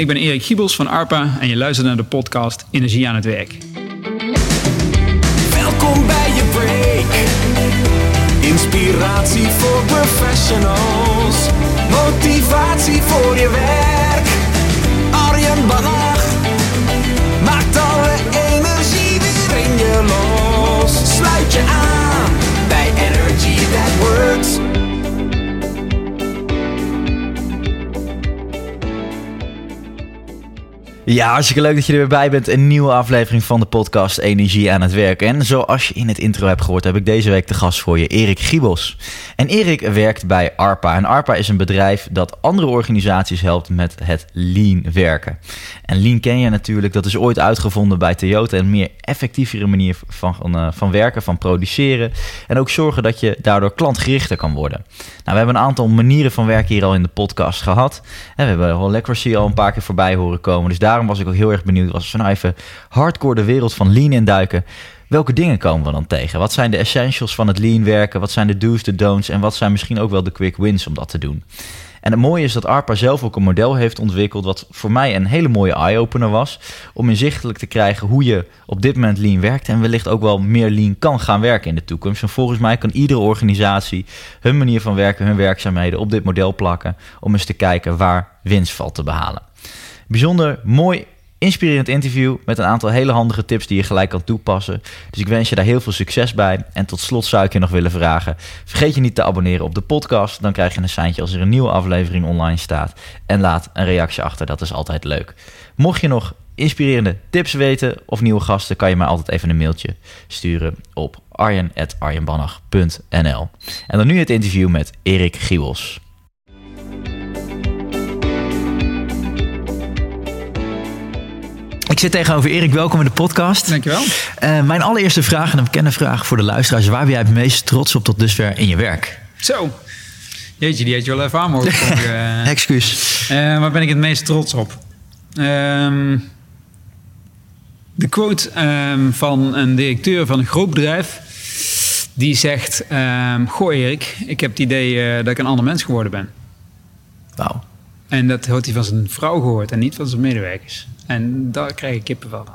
Ik ben Erik Giebels van ARPA en je luistert naar de podcast Energie aan het Werk. Welkom bij je break. Inspiratie voor professionals. Motivatie voor je werk. Arjen Banach maakt alle energie weer in je los. Sluit je aan bij Energy That Works. Ja, hartstikke leuk dat je er weer bij bent. Een nieuwe aflevering van de podcast Energie aan het Werk. En zoals je in het intro hebt gehoord, heb ik deze week de gast voor je, Erik Giebels. En Erik werkt bij ARPA. En ARPA is een bedrijf dat andere organisaties helpt met het lean werken. En lean ken je natuurlijk, dat is ooit uitgevonden bij Toyota. Een meer effectievere manier van werken, van produceren. En ook zorgen dat je daardoor klantgerichter kan worden. Nou, we hebben een aantal manieren van werken hier al in de podcast gehad. En we hebben holacracy al een paar keer voorbij horen komen. Dus daarom was ik ook heel erg benieuwd, als we nou even hardcore de wereld van lean induiken. Welke dingen komen we dan tegen? Wat zijn de essentials van het lean werken? Wat zijn de do's, de don'ts? En wat zijn misschien ook wel de quick wins om dat te doen? En het mooie is dat ARPA zelf ook een model heeft ontwikkeld, wat voor mij een hele mooie eye-opener was, om inzichtelijk te krijgen hoe je op dit moment lean werkt en wellicht ook wel meer lean kan gaan werken in de toekomst. En volgens mij kan iedere organisatie hun manier van werken, hun werkzaamheden op dit model plakken, om eens te kijken waar winst valt te behalen. Bijzonder mooi, inspirerend interview met een aantal hele handige tips die je gelijk kan toepassen. Dus ik wens je daar heel veel succes bij. En tot slot zou ik je nog willen vragen, vergeet je niet te abonneren op de podcast. Dan krijg je een seintje als er een nieuwe aflevering online staat. En laat een reactie achter, dat is altijd leuk. Mocht je nog inspirerende tips weten of nieuwe gasten, kan je mij altijd even een mailtje sturen op arjen@arjenbanach.nl. En dan nu het interview met Erik Giebels. Ik zit tegenover Erik, welkom in de podcast. Dankjewel. Mijn allereerste vraag, en een bekende vraag voor de luisteraars. Waar ben jij het meest trots op tot dusver in je werk? Zo, jeetje, die had je wel even aan mogen komen. Excuus. Waar ben ik het meest trots op? De quote van een directeur van een groot bedrijf. Die zegt, goh Erik, ik heb het idee dat ik een ander mens geworden ben. Wauw. En dat had hij van zijn vrouw gehoord en niet van zijn medewerkers. En daar krijg ik kippenvel van.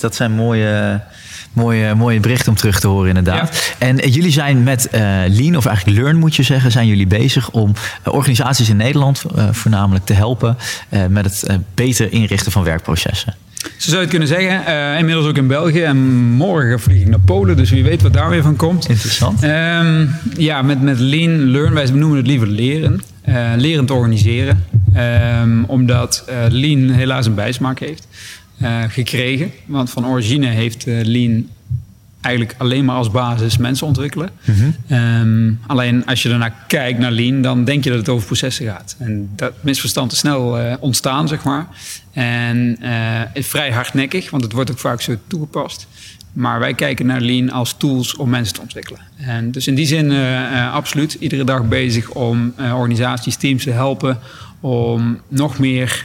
Dat zijn mooie berichten om terug te horen inderdaad. Ja. En jullie zijn met Lean, of eigenlijk Learn moet je zeggen, zijn jullie bezig om organisaties in Nederland voornamelijk te helpen met het beter inrichten van werkprocessen. Zo zou je het kunnen zeggen. Inmiddels ook in België. En morgen vlieg ik naar Polen. Dus wie weet wat daar weer van komt. Interessant. Met Lean, Learn. Wij noemen het liever leren. Leren te organiseren. Omdat Lean helaas een bijsmaak heeft gekregen. Want van origine heeft Lean eigenlijk alleen maar als basis mensen ontwikkelen. Mm-hmm. Alleen als je daarna kijkt naar Lean, dan denk je dat het over processen gaat. En dat misverstand is snel ontstaan, zeg maar. En is vrij hardnekkig, want het wordt ook vaak zo toegepast. Maar wij kijken naar Lean als tools om mensen te ontwikkelen. En dus in die zin absoluut iedere dag bezig om organisaties, teams te helpen om nog meer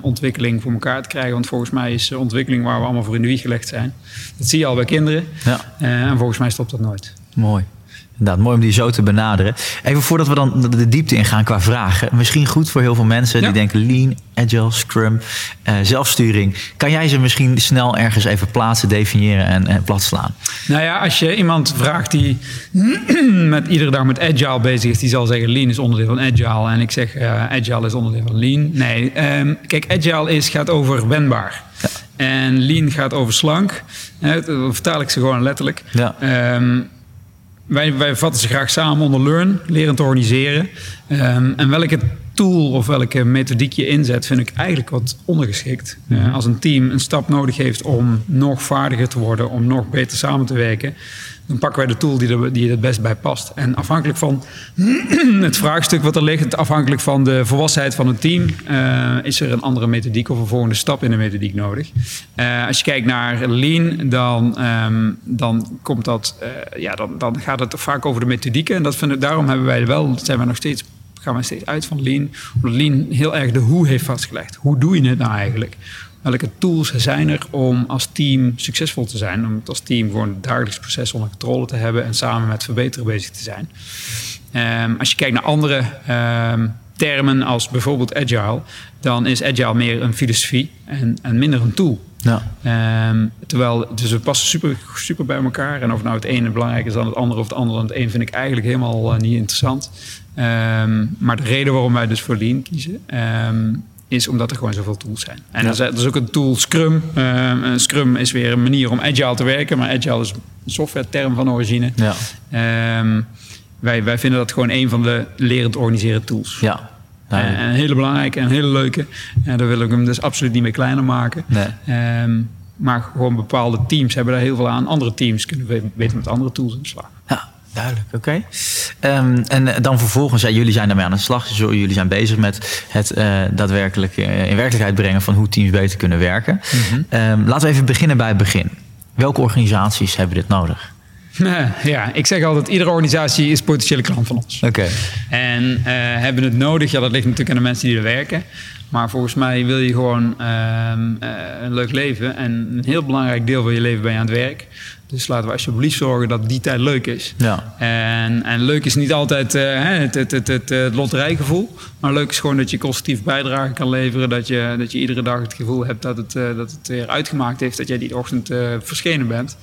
ontwikkeling voor elkaar te krijgen. Want volgens mij is ontwikkeling waar we allemaal voor in de wieg gelegd zijn. Dat zie je al bij kinderen. Ja. En volgens mij stopt dat nooit. Mooi. Inderdaad, mooi om die zo te benaderen. Even voordat we dan de diepte ingaan qua vragen. Misschien goed voor heel veel mensen die denken Lean, Agile, Scrum, zelfsturing. Kan jij ze misschien snel ergens even plaatsen, definiëren en platslaan? Nou ja, als je iemand vraagt die met iedere dag met Agile bezig is, die zal zeggen Lean is onderdeel van Agile. En ik zeg Agile is onderdeel van Lean. Nee, kijk, Agile gaat over wendbaar. Ja. En Lean gaat over slank. Dat vertaal ik ze gewoon letterlijk. Ja. Wij vatten ze graag samen onder Learn, leren te organiseren. En welke tool of welke methodiek je inzet, vind ik eigenlijk wat ondergeschikt. Als een team een stap nodig heeft om nog vaardiger te worden, om nog beter samen te werken, dan pakken wij de tool die er het best bij past. En afhankelijk van het vraagstuk wat er ligt, afhankelijk van de volwassenheid van het team, is er een andere methodiek of een volgende stap in de methodiek nodig. Als je kijkt naar Lean, dan gaat het vaak over de methodieken. En daarom gaan wij steeds uit van Lean. Omdat Lean heel erg de hoe heeft vastgelegd. Hoe doe je het nou eigenlijk? Welke tools zijn er om als team succesvol te zijn? Om het als team gewoon het dagelijks proces onder controle te hebben en samen met verbeteren bezig te zijn. Als je kijkt naar andere termen als bijvoorbeeld agile, dan is agile meer een filosofie en minder een tool. Ja. Terwijl, dus we passen super bij elkaar. En of nou het ene belangrijk is dan het andere of het andere dan het een, vind ik eigenlijk helemaal niet interessant. Maar de reden waarom wij dus voor Lean kiezen, is omdat er gewoon zoveel tools zijn. En dat is ook een tool Scrum. Scrum is weer een manier om agile te werken, maar agile is een softwareterm van origine. Ja. Wij vinden dat gewoon een van de lerend organiseren tools. Ja. Een hele belangrijke en hele leuke. Daar wil ik hem dus absoluut niet mee kleiner maken. Nee. Maar gewoon bepaalde teams hebben daar heel veel aan. Andere teams kunnen beter met andere tools aan de slag. Ja, duidelijk. Oké. En dan vervolgens, jullie zijn daarmee aan de slag. Jullie zijn bezig met het daadwerkelijk in werkelijkheid brengen van hoe teams beter kunnen werken. Mm-hmm. Laten we even beginnen bij het begin. Welke organisaties hebben dit nodig? Ja, ik zeg altijd, iedere organisatie is potentiële klant van ons. Okay. En hebben het nodig, ja, dat ligt natuurlijk aan de mensen die er werken. Maar volgens mij wil je gewoon een leuk leven. En een heel belangrijk deel van je leven ben je aan het werk. Dus laten we alsjeblieft zorgen dat die tijd leuk is. Ja. En leuk is niet altijd het loterijgevoel. Maar leuk is gewoon dat je constructief bijdrage kan leveren. Dat je iedere dag het gevoel hebt dat het weer uitgemaakt heeft. Dat jij die ochtend verschenen bent.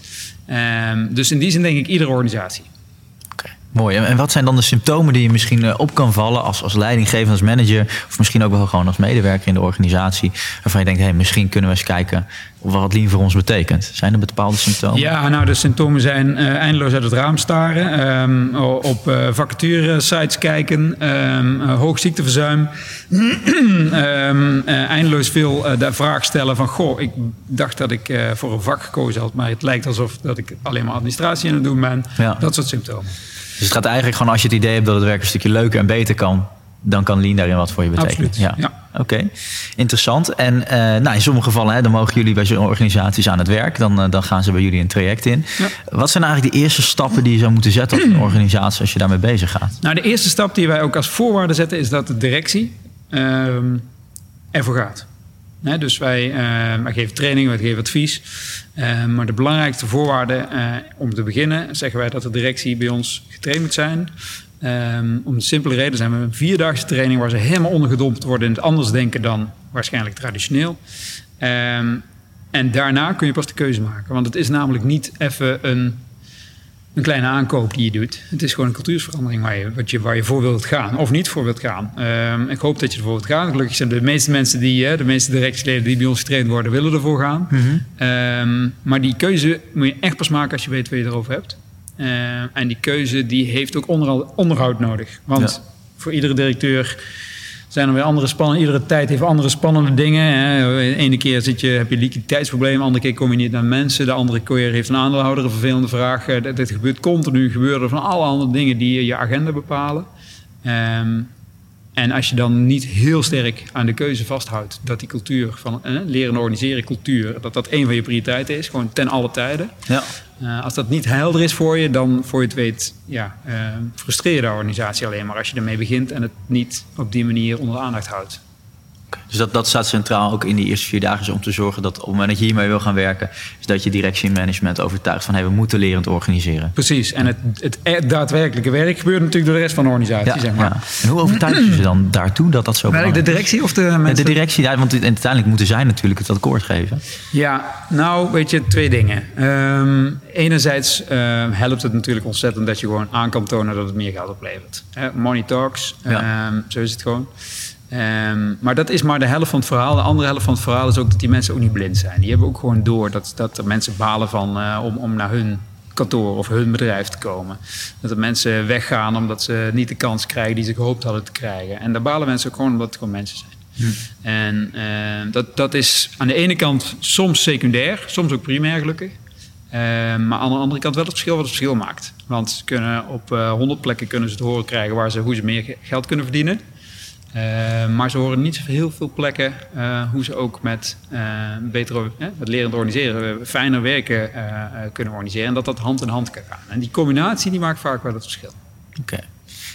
Dus in die zin denk ik iedere organisatie. Okay, mooi. En wat zijn dan de symptomen die je misschien op kan vallen als leidinggevende, als manager, of misschien ook wel gewoon als medewerker in de organisatie, waarvan je denkt, misschien kunnen we eens kijken wat Lean voor ons betekent. Zijn er bepaalde symptomen? Ja, nou, de symptomen zijn eindeloos uit het raam staren, op vacaturesites kijken, hoog ziekteverzuim, eindeloos veel de vraag stellen van, goh, ik dacht dat ik voor een vak gekozen had, maar het lijkt alsof dat ik alleen maar administratie aan het doen ben. Ja. Dat soort symptomen. Dus het gaat eigenlijk gewoon, als je het idee hebt dat het werk een stukje leuker en beter kan, dan kan Lean daarin wat voor je betekenen. Absoluut, ja. Oké, interessant. En in sommige gevallen, dan mogen jullie bij zo'n organisaties aan het werk. Dan gaan ze bij jullie een traject in. Ja. Wat zijn eigenlijk de eerste stappen die je zou moeten zetten als een organisatie als je daarmee bezig gaat? Nou, de eerste stap die wij ook als voorwaarde zetten is dat de directie ervoor gaat. Nee, dus wij geven training, wij geven advies. Maar de belangrijkste voorwaarde om te beginnen, zeggen wij dat de directie bij ons getraind moet zijn. Om de simpele reden zijn we een 4-daagse training waar ze helemaal ondergedompeld worden in het anders denken dan waarschijnlijk traditioneel. En daarna kun je pas de keuze maken. Want het is namelijk niet even een kleine aankoop die je doet. Het is gewoon een cultuursverandering waar je voor wilt gaan of niet voor wilt gaan. Ik hoop dat je ervoor wilt gaan. Gelukkig zijn de meeste mensen de meeste directieleden die bij ons getraind worden, willen ervoor gaan. Mm-hmm. Maar die keuze moet je echt pas maken als je weet wat je erover hebt. En die keuze die heeft ook onderhoud nodig. Want voor iedere directeur zijn er weer andere spannende. Iedere tijd heeft andere spannende dingen. Hè. De ene keer heb je liquiditeitsproblemen. De andere keer kom je niet naar mensen. De andere keer heeft een aandeelhouder een vervelende vraag. Dit gebeurt continu. Gebeuren van alle andere dingen die je agenda bepalen. En als je dan niet heel sterk aan de keuze vasthoudt dat die cultuur van leren en organiseren cultuur, dat een van je prioriteiten is, gewoon ten alle tijden. Ja. Als dat niet helder is voor je, dan voor je het weet, frustreer je de organisatie alleen maar als je ermee begint en het niet op die manier onder de aandacht houdt. Okay. Dus dat staat centraal ook in die eerste 4 dagen, is om te zorgen dat op het moment dat je hiermee wil gaan werken, is dat je directie en management overtuigt van we moeten lerend organiseren. Precies, en het daadwerkelijke werk gebeurt natuurlijk door de rest van de organisatie. Ja, zeg maar. Ja. En hoe overtuig je ze dan daartoe dat zo belangrijk is? De directie of de mensen? De directie, want uiteindelijk moeten zij natuurlijk het akkoord geven. Ja, nou weet je, 2 dingen. Enerzijds helpt het natuurlijk ontzettend dat je gewoon aan kan tonen dat het meer geld oplevert. Money talks, zo is het gewoon. Maar dat is maar de helft van het verhaal. De andere helft van het verhaal is ook dat die mensen ook niet blind zijn. Die hebben ook gewoon door dat er mensen balen van om naar hun kantoor of hun bedrijf te komen. Dat er mensen weggaan omdat ze niet de kans krijgen die ze gehoopt hadden te krijgen. En daar balen mensen ook gewoon omdat het gewoon mensen zijn. Hm. En dat is aan de ene kant soms secundair, soms ook primair gelukkig. Maar aan de andere kant wel het verschil maakt. Want ze kunnen op 100 plekken kunnen ze het horen krijgen hoe ze meer geld kunnen verdienen. Maar ze horen niet heel veel plekken hoe ze ook met met lerend organiseren, fijner werken kunnen organiseren. En dat hand in hand kan gaan. En die combinatie die maakt vaak wel het verschil. Oké.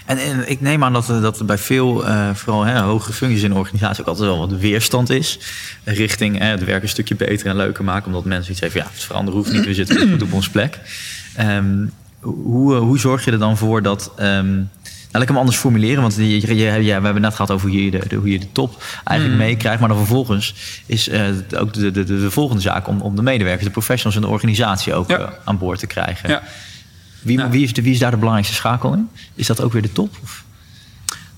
En ik neem aan dat er bij veel, vooral hoge functies in de organisatie, ook altijd wel wat weerstand is. Richting het werk een stukje beter en leuker maken. Omdat mensen iets zeggen, het veranderen hoeft niet, we zitten goed op ons plek. Hoe zorg je er dan voor dat Laat ik hem anders formuleren, want we hebben net gehad over hoe je de top eigenlijk meekrijgt. Maar dan vervolgens is ook de volgende zaak om de medewerkers, de professionals en de organisatie ook aan boord te krijgen. Ja. Wie is daar de belangrijkste schakel in? Is dat ook weer de top? Of?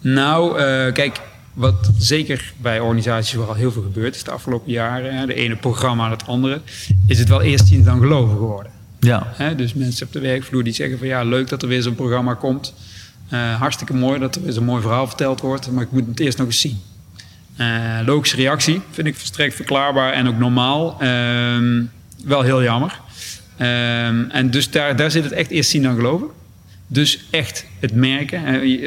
Nou, kijk, wat zeker bij organisaties waar al heel veel gebeurd is de afgelopen jaren, hè, de ene programma aan het andere, is het wel eerst zien dan geloven geworden. Ja. Hè, dus mensen op de werkvloer die zeggen van ja, leuk dat er weer zo'n programma komt. Hartstikke mooi dat er weer zo'n mooi verhaal verteld wordt, maar ik moet het eerst nog eens zien. Logische reactie, vind ik volstrekt verklaarbaar en ook normaal. Wel heel jammer. En dus daar zit het echt eerst zien dan geloven. Dus echt het merken.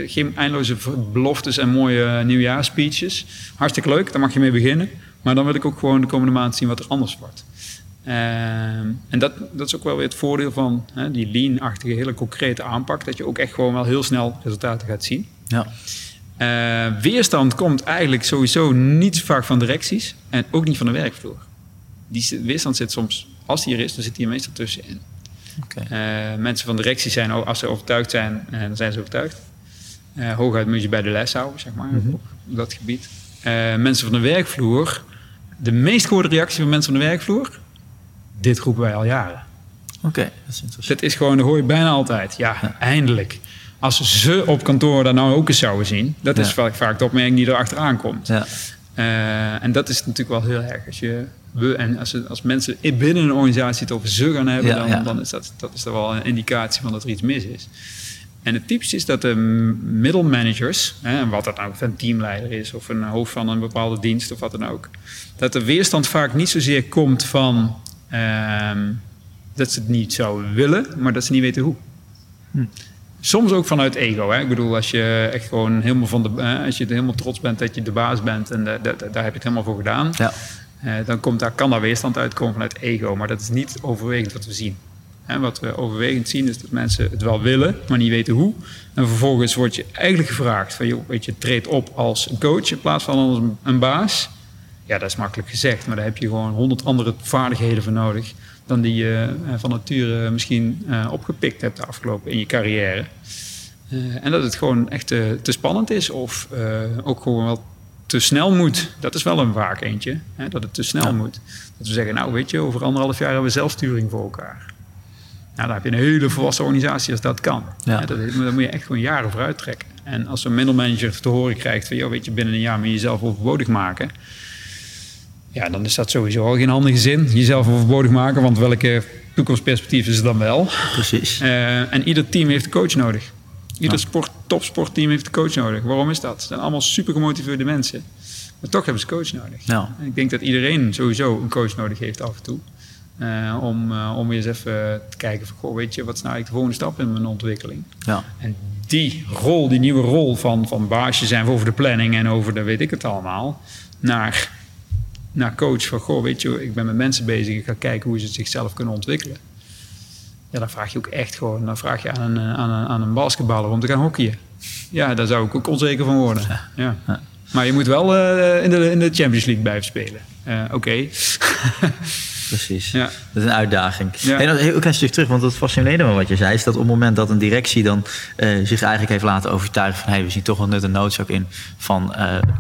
Geen eindeloze beloftes en mooie nieuwjaarsspeeches. Hartstikke leuk, daar mag je mee beginnen. Maar dan wil ik ook gewoon de komende maand zien wat er anders wordt. En dat is ook wel weer het voordeel van die lean-achtige, hele concrete aanpak. Dat je ook echt gewoon wel heel snel resultaten gaat zien. Ja. Weerstand komt eigenlijk sowieso niet vaak van directies. En ook niet van de werkvloer. Die weerstand zit soms, als die er is, dan zit die er meestal tussenin. Okay. Mensen van directie zijn, als ze overtuigd zijn, dan zijn ze overtuigd. Hooguit moet je bij de les houden, zeg maar, op dat gebied. Mensen van de werkvloer, de meest gehoorde reactie van mensen van de werkvloer, dit roepen wij al jaren. Oké, dat is interessant. Dat is gewoon, dat hoor je bijna altijd. Ja, eindelijk. Als ze op kantoor dat nou ook eens zouden zien, dat is vaak de opmerking die er achteraan komt. Ja. En dat is natuurlijk wel heel erg. Als mensen binnen een organisatie het over ze gaan hebben, dan is dat is wel een indicatie van dat er iets mis is. En het typisch is dat de middelmanagers, en wat dat nou een teamleider is of een hoofd van een bepaalde dienst of wat dan ook, dat de weerstand vaak niet zozeer komt van dat ze het niet zouden willen, maar dat ze niet weten hoe. Soms ook vanuit ego. Hè? Ik bedoel, als je echt gewoon helemaal als je helemaal trots bent dat je de baas bent en daar heb je het helemaal voor gedaan, dan kan daar weerstand uitkomen vanuit ego. Maar dat is niet overwegend wat we zien. En wat we overwegend zien is dat mensen het wel willen, maar niet weten hoe. En vervolgens word je eigenlijk gevraagd van, joh, weet je, treed op als een coach in plaats van als een baas. Ja, dat is makkelijk gezegd, maar daar heb je gewoon 100 andere vaardigheden voor nodig dan die je van nature misschien opgepikt hebt de afgelopen in je carrière. En dat het gewoon echt te spannend is of ook gewoon wel te snel moet. Dat is wel een vaak eentje, hè, dat het te snel moet. Dat we zeggen, nou weet je, over 1,5 jaar hebben we zelfsturing voor elkaar. Nou, dan heb je een hele volwassen organisatie als dat kan. Ja. Dan moet je echt gewoon jaren vooruit trekken. En als zo'n middelmanager te horen krijgt van, joh, weet je, binnen een jaar moet je jezelf overbodig maken. Ja, dan is dat sowieso al geen handige zin. Jezelf overbodig maken, want welke toekomstperspectief is er dan wel? Precies. En ieder team heeft een coach nodig. Ieder topsportteam heeft een coach nodig. Waarom is dat? Het zijn allemaal super gemotiveerde mensen. Maar toch hebben ze coach nodig. Ja. Ik denk dat iedereen sowieso een coach nodig heeft af en toe. Om eens even te kijken van, goh, weet je, wat is nou eigenlijk de volgende stap in mijn ontwikkeling? Ja. En die nieuwe rol van baasje zijn over de planning en over de weet ik het allemaal, naar coach van, goh, weet je, ik ben met mensen bezig, ik ga kijken hoe ze zichzelf kunnen ontwikkelen. Ja, dan vraag je ook echt gewoon, dan vraag je aan een basketballer om te gaan hockeyen. Ja, daar zou ik ook onzeker van worden. Ja. Ja. Maar je moet wel in de Champions League blijven spelen. Oké. Precies, dat is een uitdaging. Ja. En heel klein stuk terug, want dat fascineerde me wat je zei, is dat op het moment dat een directie dan zich eigenlijk heeft laten overtuigen van, hey, we zien toch wel net een noodzaak in van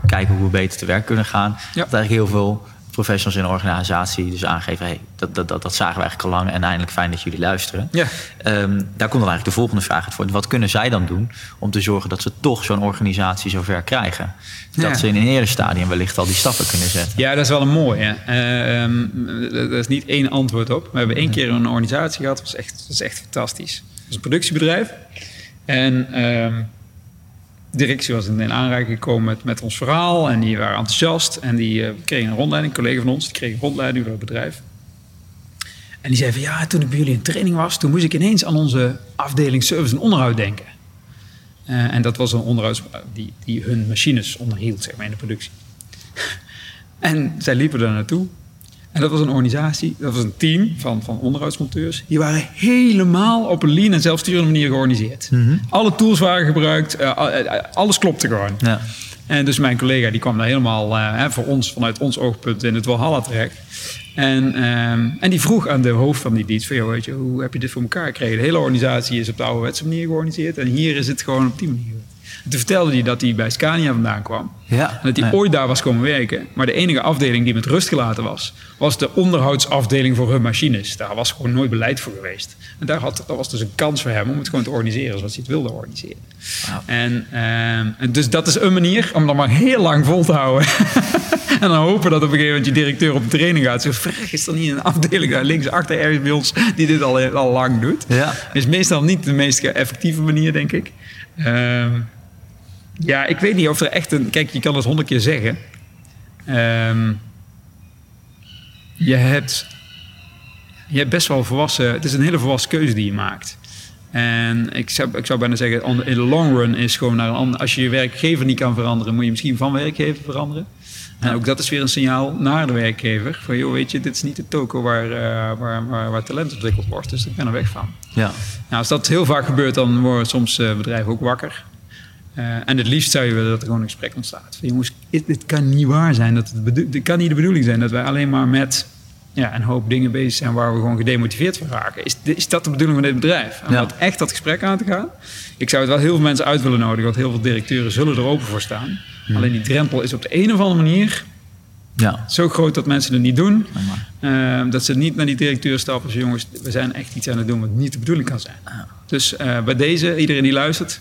kijken hoe we beter te werk kunnen gaan. Ja. Dat eigenlijk heel veel professionals in de organisatie dus aangeven, hey, dat zagen we eigenlijk al lang en eindelijk fijn dat jullie luisteren. Ja. Daar komt dan eigenlijk de volgende vraag uit voor. Wat kunnen zij dan doen om te zorgen dat ze toch zo'n organisatie zover krijgen? Dat ze in een eerder stadium wellicht al die stappen kunnen zetten. Ja, dat is wel een mooie. Daar is niet één antwoord op. We hebben 1 keer een organisatie gehad. Dat was echt fantastisch. Het was een productiebedrijf. En de directie was in aanraking gekomen met ons verhaal. En die waren enthousiast. En die kregen een rondleiding. Een collega van ons die kreeg een rondleiding door het bedrijf. En die zei van, ja, toen ik bij jullie in training was, toen moest ik ineens aan onze afdeling service en onderhoud denken. En dat was een onderhoud die hun machines onderhield, zeg maar, in de productie. En zij liepen daar naartoe. En dat was een organisatie, dat was een team van onderhoudsmonteurs. Die waren helemaal op een lean en zelfsturende manier georganiseerd. Mm-hmm. Alle tools waren gebruikt, alles klopte gewoon. Ja. En dus mijn collega die kwam daar helemaal voor ons, vanuit ons oogpunt, in het Walhalla terecht. En die vroeg aan de hoofd van die dienst, van, weet je, hoe heb je dit voor elkaar gekregen? De hele organisatie is op de ouderwetse manier georganiseerd en hier is het gewoon op die manier. Toen vertelde hij dat hij bij Scania vandaan kwam. Ja, en dat hij ooit daar was komen werken. Maar de enige afdeling die met rust gelaten was, was de onderhoudsafdeling voor hun machines. Daar was gewoon nooit beleid voor geweest. En dat was dus een kans voor hem om het gewoon te organiseren zoals hij het wilde organiseren. Wow. En dus dat is een manier om dat maar heel lang vol te houden. En dan hopen dat op een gegeven moment je directeur op de training gaat. Zo vrek is er niet een afdeling daar links achter ergens bij ons die dit al lang doet. Ja. Dat is meestal niet de meest effectieve manier, denk ik. Ja, ik weet niet of er echt een... Kijk, je kan het 100 keer zeggen. Je hebt best wel volwassen... Het is een hele volwassen keuze die je maakt. En ik zou bijna zeggen... in de long run is gewoon naar een ander... Als je je werkgever niet kan veranderen... moet je misschien van werkgever veranderen. En ook dat is weer een signaal naar de werkgever. Van, joh, weet je, dit is niet de toko waar talent ontwikkeld wordt. Dus ik ben er weg van. Ja. Nou, als dat heel vaak gebeurt, dan worden soms bedrijven ook wakker. En het liefst zou je willen dat er gewoon een gesprek ontstaat. Van, jongens, dit kan niet waar zijn. Dit kan niet de bedoeling zijn dat wij alleen maar met een hoop dingen bezig zijn waar we gewoon gedemotiveerd van raken. Is dat de bedoeling van dit bedrijf? Om dat echt dat gesprek aan te gaan. Ik zou het wel heel veel mensen uit willen nodigen, want heel veel directeuren zullen er open voor staan. Alleen die drempel is op de een of andere manier zo groot dat mensen het niet doen. Dat ze niet naar die directeur stappen. Dus jongens, we zijn echt iets aan het doen wat niet de bedoeling kan zijn. Dus bij deze, iedereen die luistert...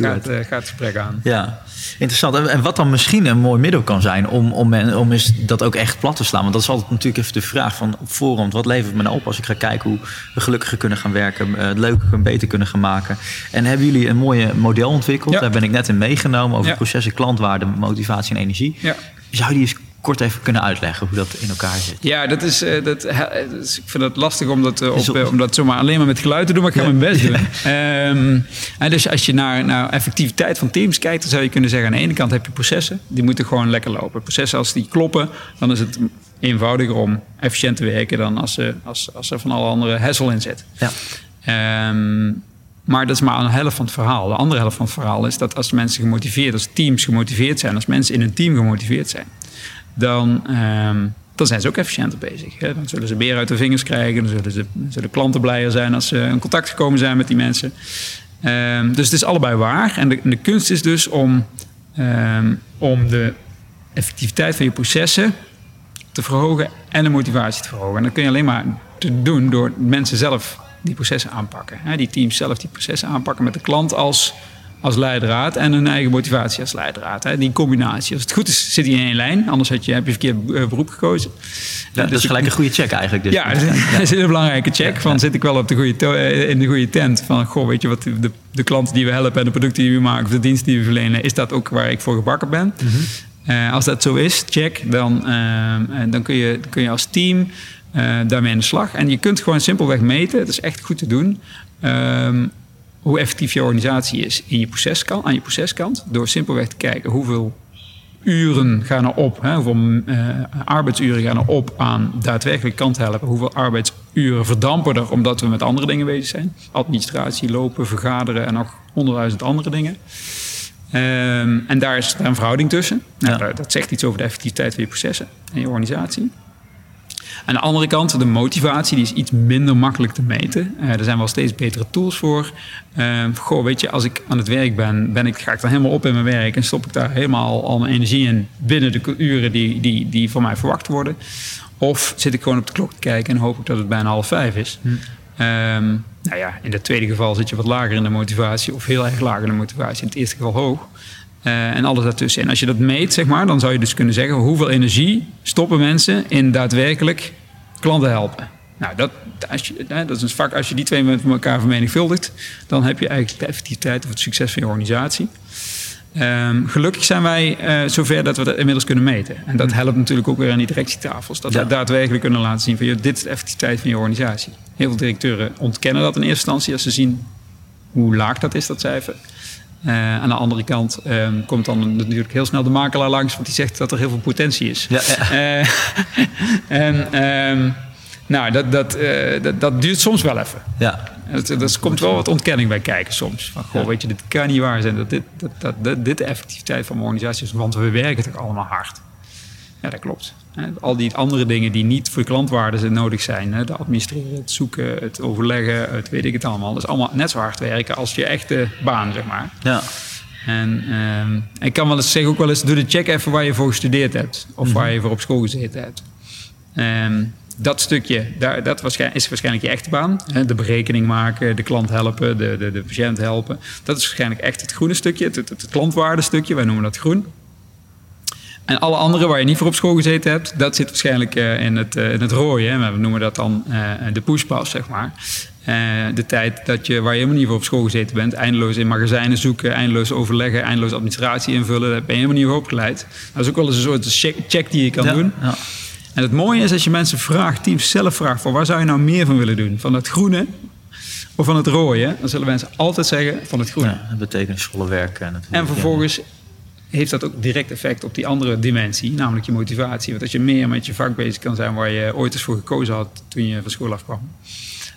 Gaat het gesprek aan. Ja, interessant. En wat dan misschien een mooi middel kan zijn om is dat ook echt plat te slaan. Want dat is altijd natuurlijk even de vraag van op voorhand, wat levert me nou op als ik ga kijken hoe we gelukkiger kunnen gaan werken, het leuker en beter kunnen gaan maken. En hebben jullie een mooi model ontwikkeld? Ja. Daar ben ik net in meegenomen over processen, klantwaarde, motivatie en energie. Ja. Zou die eens kort even kunnen uitleggen hoe dat in elkaar zit? Ja, ik vind het lastig om dat zomaar alleen maar met geluid te doen, maar ik ga mijn best doen. Ja. En dus als je naar effectiviteit van teams kijkt, dan zou je kunnen zeggen, aan de ene kant heb je processen, die moeten gewoon lekker lopen. Processen, als die kloppen, dan is het eenvoudiger om efficiënt te werken dan als er van alle andere hassle in zit. Ja. Maar dat is maar een helft van het verhaal. De andere helft van het verhaal is dat als mensen gemotiveerd, als teams gemotiveerd zijn, als mensen in een team gemotiveerd zijn, dan zijn ze ook efficiënter bezig. Hè? Dan zullen ze meer uit de vingers krijgen. Dan zullen klanten blijer zijn als ze in contact gekomen zijn met die mensen. Dus het is allebei waar. En de kunst is dus om de effectiviteit van je processen te verhogen en de motivatie te verhogen. En dat kun je alleen maar doen door mensen zelf die processen aanpakken. Hè? Die teams zelf die processen aanpakken met de klant als leidraad en hun eigen motivatie als leidraad. Hè. Die combinatie. Als het goed is, zit die in één lijn. Anders heb je verkeerd beroep gekozen. Ja, dat is gelijk een goede check eigenlijk. Dus. Ja, dat is een belangrijke check. Ja. Van, zit ik wel op de in de goede tent? Van, goh, weet je wat, de klanten die we helpen en de producten die we maken of de diensten die we verlenen, is dat ook waar ik voor gebakken ben? Mm-hmm. Als dat zo is, check. Dan kun je als team daarmee aan de slag. En je kunt gewoon simpelweg meten. Het is echt goed te doen. Hoe effectief je organisatie is aan je proceskant. Door simpelweg te kijken hoeveel uren gaan er op. Hè? Hoeveel arbeidsuren gaan er op aan daadwerkelijk kant helpen. Hoeveel arbeidsuren verdampen er omdat we met andere dingen bezig zijn. Administratie, lopen, vergaderen en nog 100.000 andere dingen. En daar is een verhouding tussen. Nou, dat zegt iets over de effectiviteit van je processen en je organisatie. Aan de andere kant, de motivatie, die is iets minder makkelijk te meten. Er zijn wel steeds betere tools voor. Weet je, als ik aan het werk ben, ga ik dan helemaal op in mijn werk en stop ik daar helemaal al mijn energie in binnen de uren die van mij verwacht worden. Of zit ik gewoon op de klok te kijken en hoop ik dat het bijna 4:30 is. In het tweede geval zit je wat lager in de motivatie of heel erg lager in de motivatie. In het eerste geval hoog. En alles daartussen. En als je dat meet, zeg maar, dan zou je dus kunnen zeggen hoeveel energie stoppen mensen in daadwerkelijk klanten helpen. Nou, dat is een vak. Als je die twee met elkaar vermenigvuldigt, dan heb je eigenlijk de effectiviteit of het succes van je organisatie. Gelukkig zijn wij zover dat we dat inmiddels kunnen meten. En dat helpt natuurlijk ook weer aan die directietafels. Dat we daadwerkelijk kunnen laten zien van dit is de effectiviteit van je organisatie. Heel veel directeuren ontkennen dat in eerste instantie als ze zien hoe laag dat is, dat cijfer. Aan de andere kant komt dan natuurlijk heel snel de makelaar langs, want die zegt dat er heel veel potentie is. Ja. Dat duurt soms wel even. Ja. Er komt wel wat ontkenning bij kijken soms. Van, weet je, dit kan niet waar zijn. Dat dit de effectiviteit van mijn organisatie is, want we werken toch allemaal hard. Ja, dat klopt. Al die andere dingen die niet voor klantwaarde nodig zijn. Het administreren, het zoeken, het overleggen, het weet ik het allemaal. Dat is allemaal net zo hard werken als je echte baan, zeg maar. Ja. En ik kan wel eens zeggen, ook wel eens, doe de check even waar je voor gestudeerd hebt. Of waar je voor op school gezeten hebt. Dat stukje, dat is waarschijnlijk je echte baan. De berekening maken, de klant helpen, de patiënt helpen. Dat is waarschijnlijk echt het groene stukje, het klantwaarde stukje. Wij noemen dat groen. En alle andere waar je niet voor op school gezeten hebt, dat zit waarschijnlijk in het rode. Hè? We noemen dat dan de pushpas, zeg maar. De tijd waar je helemaal niet voor op school gezeten bent, eindeloos in magazijnen zoeken, eindeloos overleggen, eindeloos administratie invullen, daar ben je helemaal niet voor opgeleid. Dat is ook wel eens een soort check die je kan doen. Ja. En het mooie is als je mensen vraagt, teams zelf vraagt, van waar zou je nou meer van willen doen? Van het groene of van het rode? Dan zullen mensen altijd zeggen van het groene. Ja, dat betekent volle werken natuurlijk. En vervolgens heeft dat ook direct effect op die andere dimensie, namelijk je motivatie. Want als je meer met je vak bezig kan zijn waar je ooit eens voor gekozen had toen je van school afkwam.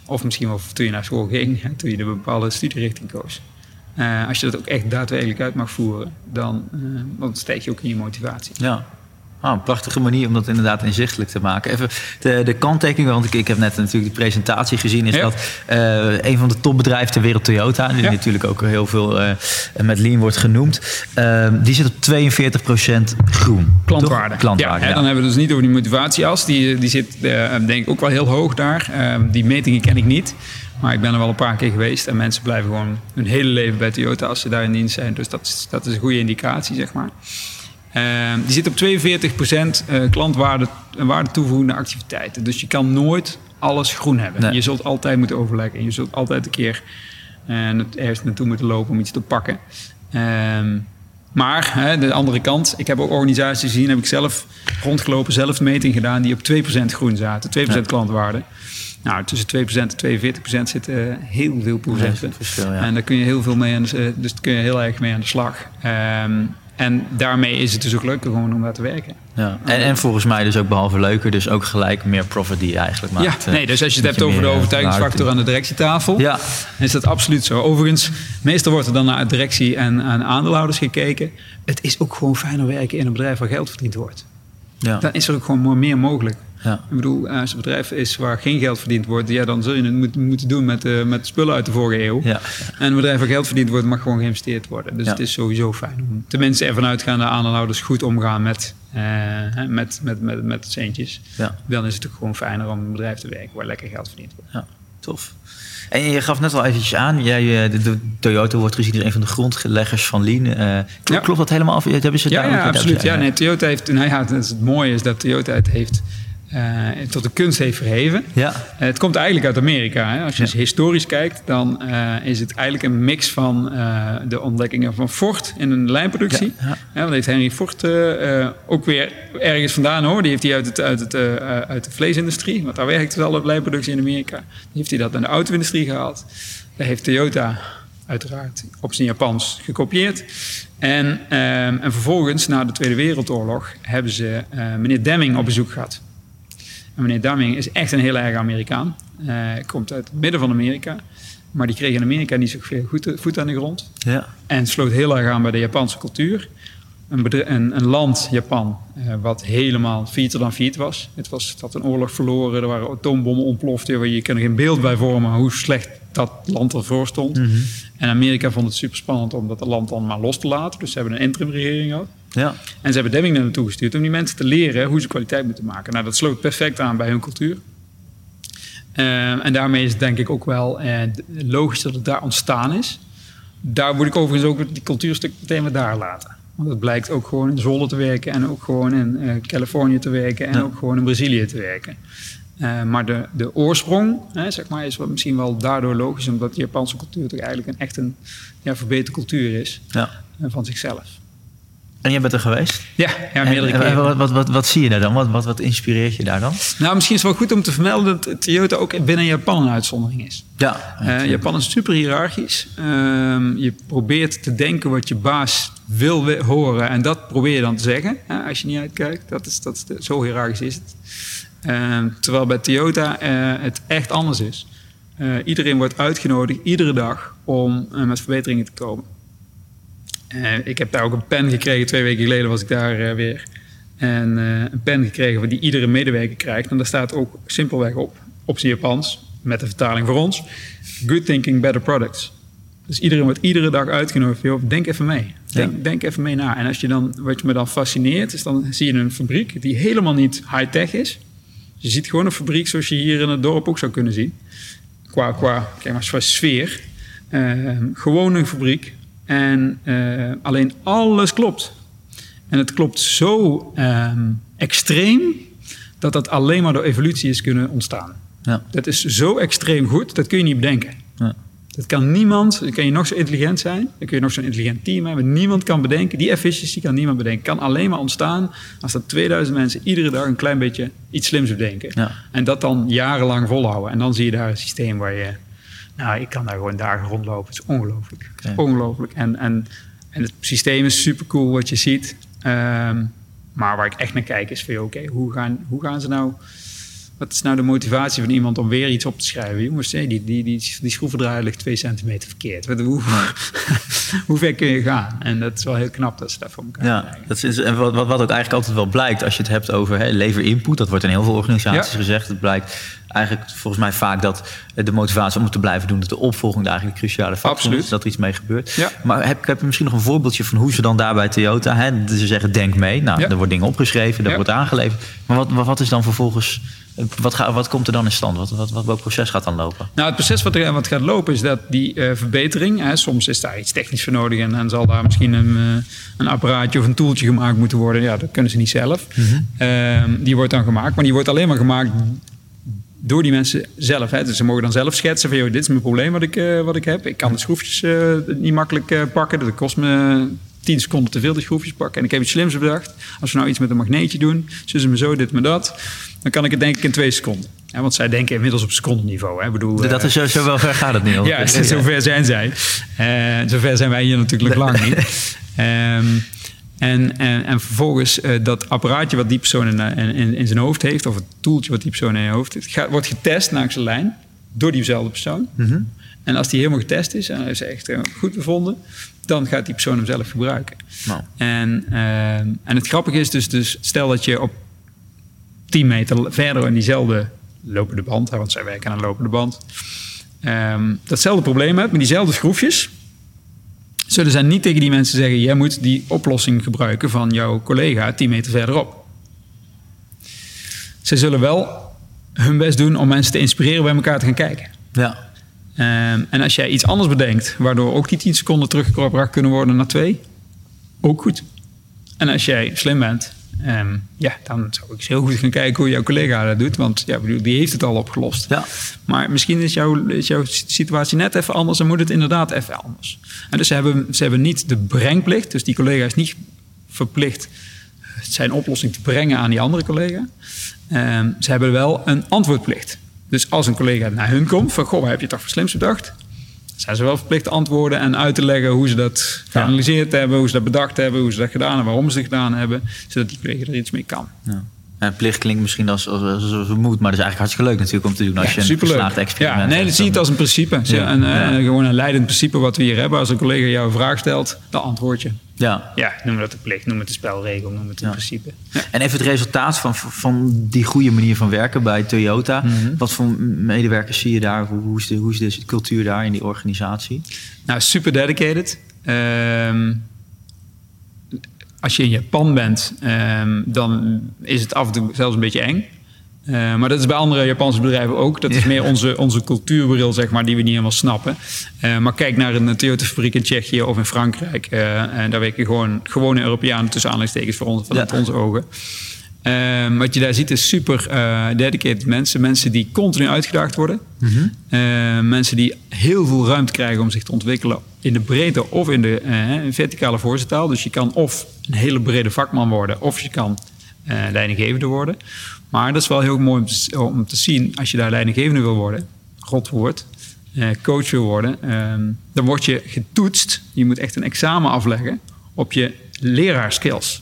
Of misschien wel toen je naar school ging, toen je de bepaalde studierichting koos. Als je dat ook echt daadwerkelijk uit mag voeren, dan stijg je ook in je motivatie. Ja. Oh, een prachtige manier om dat inderdaad inzichtelijk te maken. Even de kanttekening, want ik heb net natuurlijk de presentatie gezien. Is dat een van de topbedrijven ter wereld, Toyota, die natuurlijk ook heel veel met Lean wordt genoemd. Die zit op 42% groen. Klantwaarde. Ja, dan hebben we het dus niet over die motivatieas. Die zit denk ik ook wel heel hoog daar. Die metingen ken ik niet. Maar ik ben er wel een paar keer geweest. En mensen blijven gewoon hun hele leven bij Toyota als ze daar in dienst zijn. Dus dat is een goede indicatie, zeg maar. Die zit op 42% klantwaarde en waarde toevoegende activiteiten. Dus je kan nooit alles groen hebben. Nee. Je zult altijd moeten overleggen. En je zult altijd een keer ergens naartoe moeten lopen om iets te pakken. Maar de andere kant, ik heb ook organisaties gezien, heb ik zelf rondgelopen, zelf meting gedaan, die op 2% groen zaten. 2% klantwaarde. Nou, tussen 2% en 42% zitten heel veel procenten. Ja, verschil, ja. En daar kun je heel veel mee aan de, dus kun je heel erg mee aan de slag. En daarmee is het dus ook leuker gewoon om daar te werken. Ja. En volgens mij dus ook behalve leuker, dus ook gelijk meer profit die je eigenlijk maakt. Ja, nee, dus als je het hebt over de overtuigingsfactor aan de directietafel, is dat absoluut zo. Overigens, meestal wordt er dan naar directie en aan aandeelhouders gekeken. Het is ook gewoon fijner werken in een bedrijf waar geld verdiend wordt. Ja. Dan is er ook gewoon meer mogelijk. Ja. Ik bedoel, als het bedrijf is waar geen geld verdiend wordt, dan zul je het moeten doen met spullen uit de vorige eeuw. Ja. En een bedrijf waar geld verdiend wordt, mag gewoon geïnvesteerd worden. Dus het is sowieso fijn om tenminste ervan uitgaande aandeelhouders goed omgaan met centjes. Ja. Dan is het ook gewoon fijner om in een bedrijf te werken waar lekker geld verdiend wordt. Ja. Tof. En je gaf net al eventjes aan, de Toyota wordt gezien als een van de grondleggers van Lean. Klopt dat helemaal af? Hebben ze ja, absoluut. Ja, nee, Toyota heeft, het mooie is dat Toyota het heeft tot de kunst heeft verheven. Ja. Het komt eigenlijk uit Amerika. Hè? Als je historisch kijkt, dan is het eigenlijk een mix van de ontdekkingen van Ford in een lijnproductie. Ja. Ja, dat heeft Henry Ford ook weer ergens vandaan, hoor. Die heeft hij uit de vleesindustrie, want daar werkt het al op lijnproductie in Amerika. Die heeft hij dat naar de auto-industrie gehaald. Daar heeft Toyota uiteraard op zijn Japans gekopieerd. En vervolgens, na de Tweede Wereldoorlog, hebben ze meneer Deming op bezoek gehad. En meneer Deming is echt een heel erg Amerikaan. Komt uit het midden van Amerika. Maar die kreeg in Amerika niet zoveel voet aan de grond. Ja. En sloot heel erg aan bij de Japanse cultuur. Een land, Japan, wat helemaal fieter dan fiet was. Het had een oorlog verloren, er waren atoombommen ontploft. Je kan er geen beeld bij vormen hoe slecht dat land ervoor stond. Mm-hmm. En Amerika vond het superspannend om dat land dan maar los te laten. Dus ze hebben een interimregering gehad. Ja. En ze hebben Deming naar naartoe gestuurd om die mensen te leren hoe ze kwaliteit moeten maken. Nou, dat sloot perfect aan bij hun cultuur. En daarmee is het denk ik ook wel logisch dat het daar ontstaan is. Daar moet ik overigens ook die cultuurstuk meteen maar daar laten. Want het blijkt ook gewoon in Zwolle te werken en ook gewoon in Californië te werken en ook gewoon in Brazilië te werken. Maar de oorsprong zeg maar, is misschien wel daardoor logisch, omdat de Japanse cultuur toch eigenlijk echt een verbeterde cultuur is van zichzelf. En jij bent er geweest? Ja, meerdere keren. Wat zie je daar dan? Wat inspireert je daar dan? Nou, misschien is het wel goed om te vermelden dat Toyota ook binnen Japan een uitzondering is. Ja. Japan is super hiërarchisch. Je probeert te denken wat je baas wil horen. En dat probeer je dan te zeggen, als je niet uitkijkt. Zo hiërarchisch is het. Terwijl bij Toyota het echt anders is. Iedereen wordt uitgenodigd, iedere dag, om met verbeteringen te komen. Ik heb daar ook een pen gekregen. 2 weken geleden was ik daar weer. en een pen gekregen die iedere medewerker krijgt. En daar staat ook simpelweg op zijn Japans, met de vertaling voor ons, Good Thinking, Better Products. Dus iedereen wordt iedere dag uitgenodigd. Joh, denk even mee. Denk even mee na. En als je dan, wat me dan fascineert, is dan zie je een fabriek die helemaal niet high-tech is. Je ziet gewoon een fabriek zoals je hier in het dorp ook zou kunnen zien. Qua sfeer. Gewoon een fabriek. En alleen alles klopt. En het klopt zo extreem dat alleen maar door evolutie is kunnen ontstaan. Ja. Dat is zo extreem goed, dat kun je niet bedenken. Ja. Dat kan niemand, dan kan je nog zo intelligent zijn, dan kun je nog zo'n intelligent team hebben. Niemand kan bedenken, die efficiëntie kan niemand bedenken. Kan alleen maar ontstaan als dat 2000 mensen iedere dag een klein beetje iets slims bedenken. Ja. En dat dan jarenlang volhouden. En dan zie je daar een systeem waar je... Nou, ik kan daar gewoon dagen rondlopen. Het is ongelooflijk. Het is ongelooflijk. En het systeem is supercool wat je ziet. Maar waar ik echt naar kijk is van, oké, hoe gaan ze nou... Wat is nou de motivatie van iemand om weer iets op te schrijven? Jongens, die schroevendraaier ligt 2 centimeter verkeerd. Hoe ver kun je gaan? En dat is wel heel knap dat ze daar voor elkaar krijgen. Dat is, en wat ook eigenlijk altijd wel blijkt als je het hebt over lever input. Dat wordt in heel veel organisaties gezegd. Het blijkt eigenlijk volgens mij vaak dat de motivatie om het te blijven doen... dat de opvolging eigenlijk de cruciale factor is, dat er iets mee gebeurt. Ja. Maar heb je misschien nog een voorbeeldje van hoe ze dan daar bij Toyota... Ze zeggen, denk mee. Nou, er wordt dingen opgeschreven, er wordt aangeleverd. Maar wat is dan vervolgens... Wat komt er dan in stand? Welk proces gaat dan lopen? Nou, het proces wat gaat lopen is dat die verbetering... soms is daar iets technisch voor nodig... en dan zal daar misschien een apparaatje of een toeltje gemaakt moeten worden. Ja, dat kunnen ze niet zelf. Mm-hmm. Die wordt dan gemaakt, maar die wordt alleen maar gemaakt... door die mensen zelf. Dus ze mogen dan zelf schetsen van... dit is mijn probleem wat ik heb. Ik kan de schroefjes niet makkelijk pakken. Dat kost me 10 seconden te veel de schroefjes pakken. En ik heb iets slims bedacht. Als we nou iets met een magneetje doen... zussen me zo, dit me dat... dan kan ik het denk ik in 2 seconden. Want zij denken inmiddels op secondenniveau. Dat is zo wel ver gaat het niet. Ja, zover zijn zij. Zover zijn wij hier natuurlijk lang niet. En vervolgens dat apparaatje wat die persoon in zijn hoofd heeft... of het toeltje wat die persoon in zijn hoofd heeft... wordt getest langs de lijn door diezelfde persoon. Mm-hmm. En als die helemaal getest is en hij is echt goed bevonden... dan gaat die persoon hem zelf gebruiken. Wow. En het grappige is dus stel dat je op 10 meter verder... in diezelfde lopende band, want zij werken aan een lopende band... datzelfde probleem hebt met diezelfde schroefjes... zullen zij niet tegen die mensen zeggen... jij moet die oplossing gebruiken van jouw collega 10 meter verderop. Ze zullen wel hun best doen om mensen te inspireren... bij elkaar te gaan kijken. Ja. En als jij iets anders bedenkt... waardoor ook die 10 seconden teruggebracht kunnen worden naar 2... ook goed. En als jij slim bent... dan zou ik heel goed gaan kijken hoe jouw collega dat doet. Want die heeft het al opgelost. Ja. Maar misschien is jouw situatie net even anders... en moet het inderdaad even anders. En dus ze hebben niet de brengplicht. Dus die collega is niet verplicht zijn oplossing te brengen aan die andere collega. Ze hebben wel een antwoordplicht. Dus als een collega naar hun komt... van, goh, waar heb je toch voor slims bedacht? Zijn ze wel verplicht te antwoorden en uit te leggen hoe ze dat geanalyseerd hebben... hoe ze dat bedacht hebben, hoe ze dat gedaan en waarom ze dat gedaan hebben... zodat die collega er iets mee kan. Ja. En plicht klinkt misschien als moed, maar dat is eigenlijk hartstikke leuk natuurlijk om te doen... als je een geslaagd experiment hebt. Nee, dat zie je het als een principe. Ja. Gewoon een leidend principe wat we hier hebben. Als een collega jou een vraag stelt, dan antwoord je. Ja, noem dat de plicht, noem het de spelregel, noem het een principe. Ja. En even het resultaat van die goede manier van werken bij Toyota. Mm-hmm. Wat voor medewerkers zie je daar? Hoe is de cultuur daar in die organisatie? Nou, super dedicated. Als je in Japan bent, dan is het af en toe zelfs een beetje eng. Maar dat is bij andere Japanse bedrijven ook. Dat is meer onze cultuurbril, zeg maar, die we niet helemaal snappen. Maar kijk naar een Toyota-fabriek in Tsjechië of in Frankrijk. En daar werken gewoon gewone Europeanen tussen aanleidingstekens vanuit onze ogen. Wat je daar ziet is super dedicated mensen. Mensen die continu uitgedaagd worden. Mm-hmm. Mensen die heel veel ruimte krijgen om zich te ontwikkelen... in de breedte of in de verticale voorzitaal. Dus je kan of een hele brede vakman worden... of je kan leidinggevende worden... Maar dat is wel heel mooi om te zien... als je daar leidinggevende wil worden... rotwoord, coach wil worden... dan word je getoetst. Je moet echt een examen afleggen... op je leraarskills.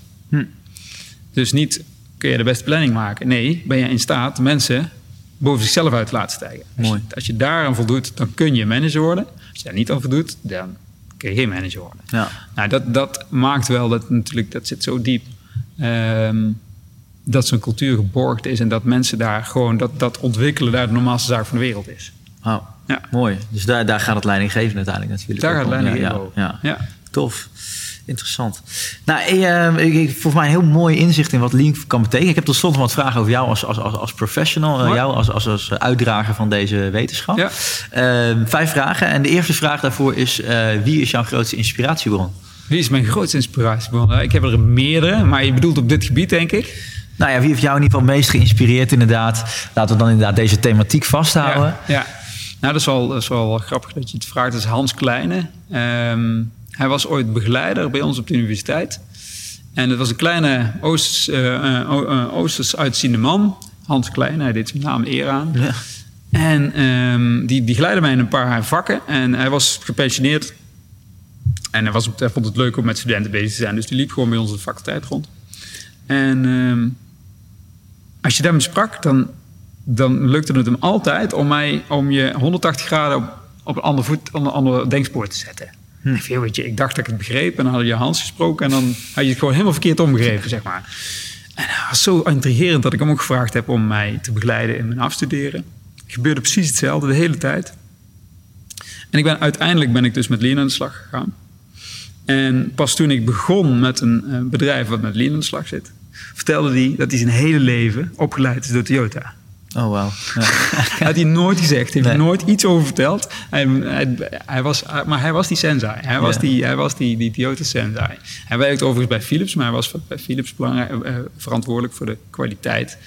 Dus niet kun je de beste planning maken. Nee, ben je in staat mensen boven zichzelf uit te laten stijgen. Mooi. Als je daaraan voldoet, dan kun je manager worden. Als je daar niet aan voldoet, dan kun je geen manager worden. Ja. Nou, dat maakt wel dat natuurlijk... dat zit zo diep... dat zo'n cultuur geborgd is en dat mensen daar gewoon dat ontwikkelen daar de normaalste zaak van de wereld is. Wauw, ja. Mooi. Dus daar gaat het leidinggeven uiteindelijk natuurlijk. Daar gaat het leidinggeven over. Ja. Tof. Interessant. Nou, volgens mij een heel mooi inzicht in wat Lean kan betekenen. Ik heb tot slot nog wat vragen over jou als professional. Jou als uitdrager van deze wetenschap. Ja. 5 vragen. En de eerste vraag daarvoor is... wie is jouw grootste inspiratiebron? Wie is mijn grootste inspiratiebron? Ik heb er meerdere, maar je bedoelt op dit gebied, denk ik. Nou ja, wie heeft jou in ieder geval meest geïnspireerd inderdaad? Laten we dan inderdaad deze thematiek vasthouden. Ja. Nou, dat is wel grappig dat je het vraagt. Dat is Hans Klein. Hij was ooit begeleider bij ons op de universiteit. En het was een kleine Oosters uitziende man. Hans Klein, hij deed zijn naam eer aan. Ja. En die geleidde mij in een paar vakken. En hij was gepensioneerd. En hij vond het leuk om met studenten bezig te zijn. Dus die liep gewoon bij onze faculteit rond. En als je daarmee sprak, dan lukte het hem altijd om je 180 graden op een ander voet, een ander denkspoor te zetten. Ik dacht dat ik het begreep en dan had je Hans gesproken en dan had je het gewoon helemaal verkeerd omgegrepen, zeg maar. En dat was zo intrigerend dat ik hem ook gevraagd heb om mij te begeleiden in mijn afstuderen. Het gebeurde precies hetzelfde de hele tijd. En uiteindelijk ben ik dus met Lean aan de slag gegaan. En pas toen ik begon met een bedrijf wat met Lean aan de slag zit, vertelde hij dat hij zijn hele leven opgeleid is door Toyota. Oh, wow. Ja. Had hij nooit gezegd. Hij heeft nooit iets over verteld. Maar hij was die sensei. Hij was die Toyota sensei. Hij werkte overigens bij Philips, maar hij was bij Philips verantwoordelijk voor de kwaliteit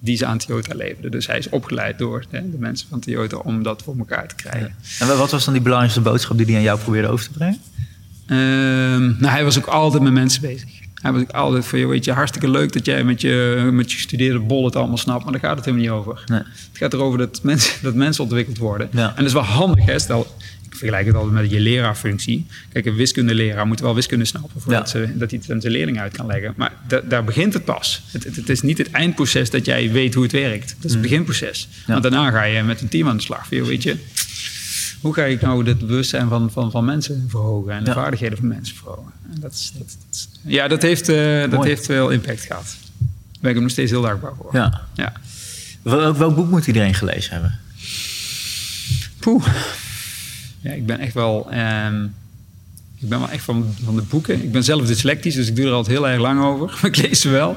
die ze aan Toyota leverden. Dus hij is opgeleid door de mensen van Toyota om dat voor elkaar te krijgen. Ja. En wat was dan die belangrijkste boodschap die hij aan jou probeerde over te brengen? Hij was ook altijd met mensen bezig. Hij was ook altijd van, hartstikke leuk dat jij met je gestudeerde bol het allemaal snapt, maar daar gaat het helemaal niet over. Nee. Het gaat erover dat mensen ontwikkeld worden. Ja. En dat is wel handig, hè? Stel, ik vergelijk het altijd met je leraarfunctie. Kijk, een wiskundeleraar moet wel wiskunde snappen voordat dat hij het aan zijn leerling uit kan leggen. Maar daar begint het pas. Het is niet het eindproces dat jij weet hoe het werkt. Dat is het beginproces. Ja. Want daarna ga je met een team aan de slag. Hoe ga ik nou het bewustzijn van mensen verhogen en de vaardigheden van mensen verhogen? En dat heeft veel impact gehad. Daar ben ik hem nog steeds heel dankbaar voor. Ja. Welk boek moet iedereen gelezen hebben? Poeh. Ja, ik ben echt wel... ik ben wel echt van de boeken. Ik ben zelf dyslectisch, dus ik doe er altijd heel erg lang over. Maar ik lees ze wel.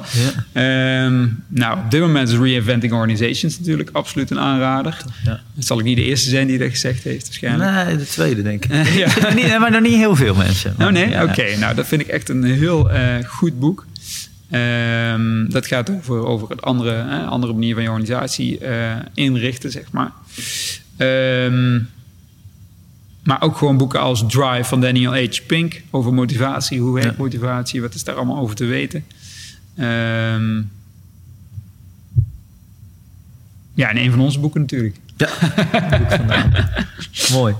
Ja. Op dit moment is Reinventing Organizations natuurlijk absoluut een aanrader. Ja. Dat zal ik niet de eerste zijn die dat gezegd heeft waarschijnlijk. Nee, de tweede denk ik. Maar nog niet heel veel mensen. Maar, dat vind ik echt een heel goed boek. Dat gaat over het andere manier van je organisatie inrichten, zeg maar. Maar ook gewoon boeken als Drive van Daniel H. Pink over motivatie. Hoe werkt motivatie? Wat is daar allemaal over te weten? En een van onze boeken natuurlijk. Ja, het boek vandaan. Mooi.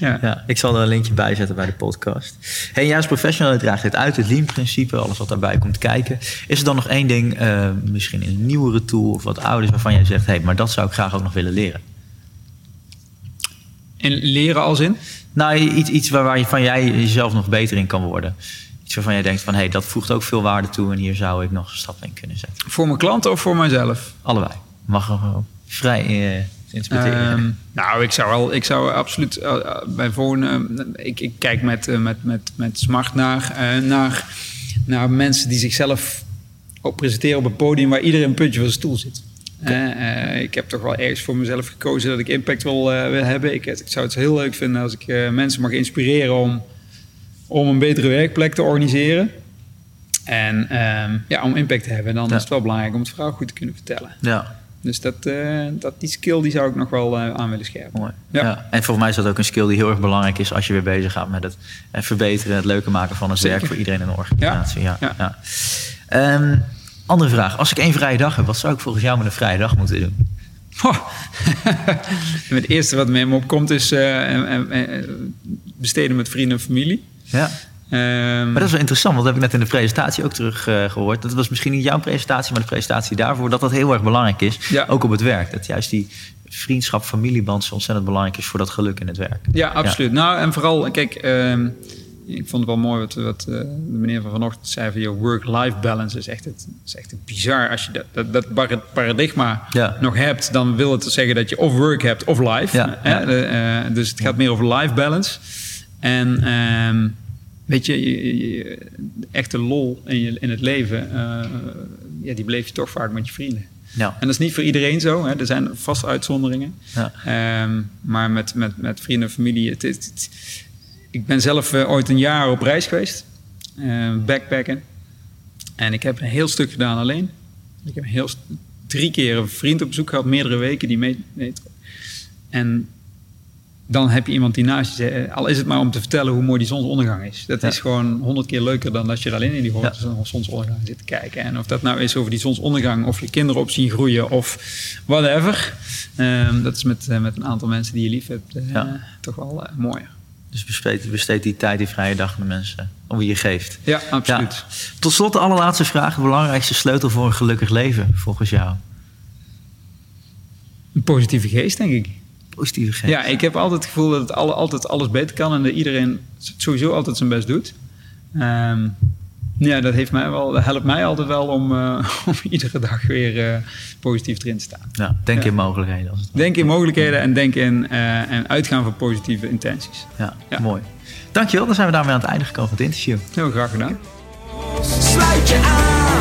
Ja, ik zal er een linkje bij zetten bij de podcast. Hey, jij als professional draagt dit uit, het Lean-principe, alles wat daarbij komt kijken. Is er dan nog één ding, misschien een nieuwere tool of wat ouder is, waarvan jij zegt, maar dat zou ik graag ook nog willen leren? En leren als in? Nou, iets waarvan jij jezelf nog beter in kan worden. Iets waarvan jij denkt van, dat voegt ook veel waarde toe en hier zou ik nog een stap in kunnen zetten. Voor mijn klanten of voor mijzelf? Allebei. Mag gewoon vrij interpreteren. Ik zou absoluut bij volgende... Ik kijk met smart naar mensen die zichzelf presenteren op een podium waar iedereen een puntje van zijn stoel zit. Ik heb toch wel ergens voor mezelf gekozen dat ik impact wil hebben. Ik zou het heel leuk vinden als ik mensen mag inspireren om een betere werkplek te organiseren. En om impact te hebben. En dan is het wel belangrijk om het verhaal goed te kunnen vertellen. Ja. Dus die skill die zou ik nog wel aan willen scherpen. Mooi. Ja. En volgens mij is dat ook een skill die heel erg belangrijk is als je weer bezig gaat met het verbeteren, het leuker maken van het werk voor iedereen in de organisatie. Ja. Andere vraag. Als ik één vrije dag heb, wat zou ik volgens jou met een vrije dag moeten doen? Het eerste wat me opkomt is besteden met vrienden en familie. Ja. Maar dat is wel interessant, want dat heb ik net in de presentatie ook terug gehoord. Dat was misschien niet jouw presentatie, maar de presentatie daarvoor. Dat heel erg belangrijk is, ook op het werk. Dat juist die vriendschap, familieband zo ontzettend belangrijk is voor dat geluk in het werk. Ja, absoluut. Ja. Nou, en vooral, kijk... ik vond het wel mooi wat de meneer van vanochtend zei van je work-life balance is echt bizar. Als je dat paradigma nog hebt, dan wil het zeggen dat je of work hebt of life. Ja. Dus het gaat meer over life balance. En weet je, de echte lol in het leven, die beleef je toch vaak met je vrienden. Ja. En dat is niet voor iedereen zo. Hè. Er zijn vast uitzonderingen. Ja. Maar met vrienden en familie... Ik ben zelf ooit een jaar op reis geweest. Backpacken. En ik heb een heel stuk gedaan alleen. Ik heb 3 keer een vriend op bezoek gehad. Meerdere weken die meetrok. En dan heb je iemand die naast je zegt... Al is het maar om te vertellen hoe mooi die zonsondergang is. Dat is gewoon 100 keer leuker dan dat je er alleen in die zonsondergang zit te kijken. En of dat nou is over die zonsondergang... of je kinderen op zien groeien of whatever. Dat is met een aantal mensen die je lief hebt toch wel mooier. Dus besteed die tijd, die vrije dag aan de mensen. Om wie je geeft. Ja, absoluut. Ja. Tot slot de allerlaatste vraag. De belangrijkste sleutel voor een gelukkig leven, volgens jou? Een positieve geest, denk ik. Positieve geest. Ja, ik heb altijd het gevoel dat het altijd alles beter kan. En dat iedereen sowieso altijd zijn best doet. Dat helpt mij altijd wel om iedere dag weer positief erin te staan. Ja, denk in mogelijkheden. Denk in mogelijkheden en denk in en uitgaan van positieve intenties. Ja, mooi. Dankjewel, dan zijn we daarmee aan het einde gekomen van het interview. Heel graag gedaan. Sluit je aan.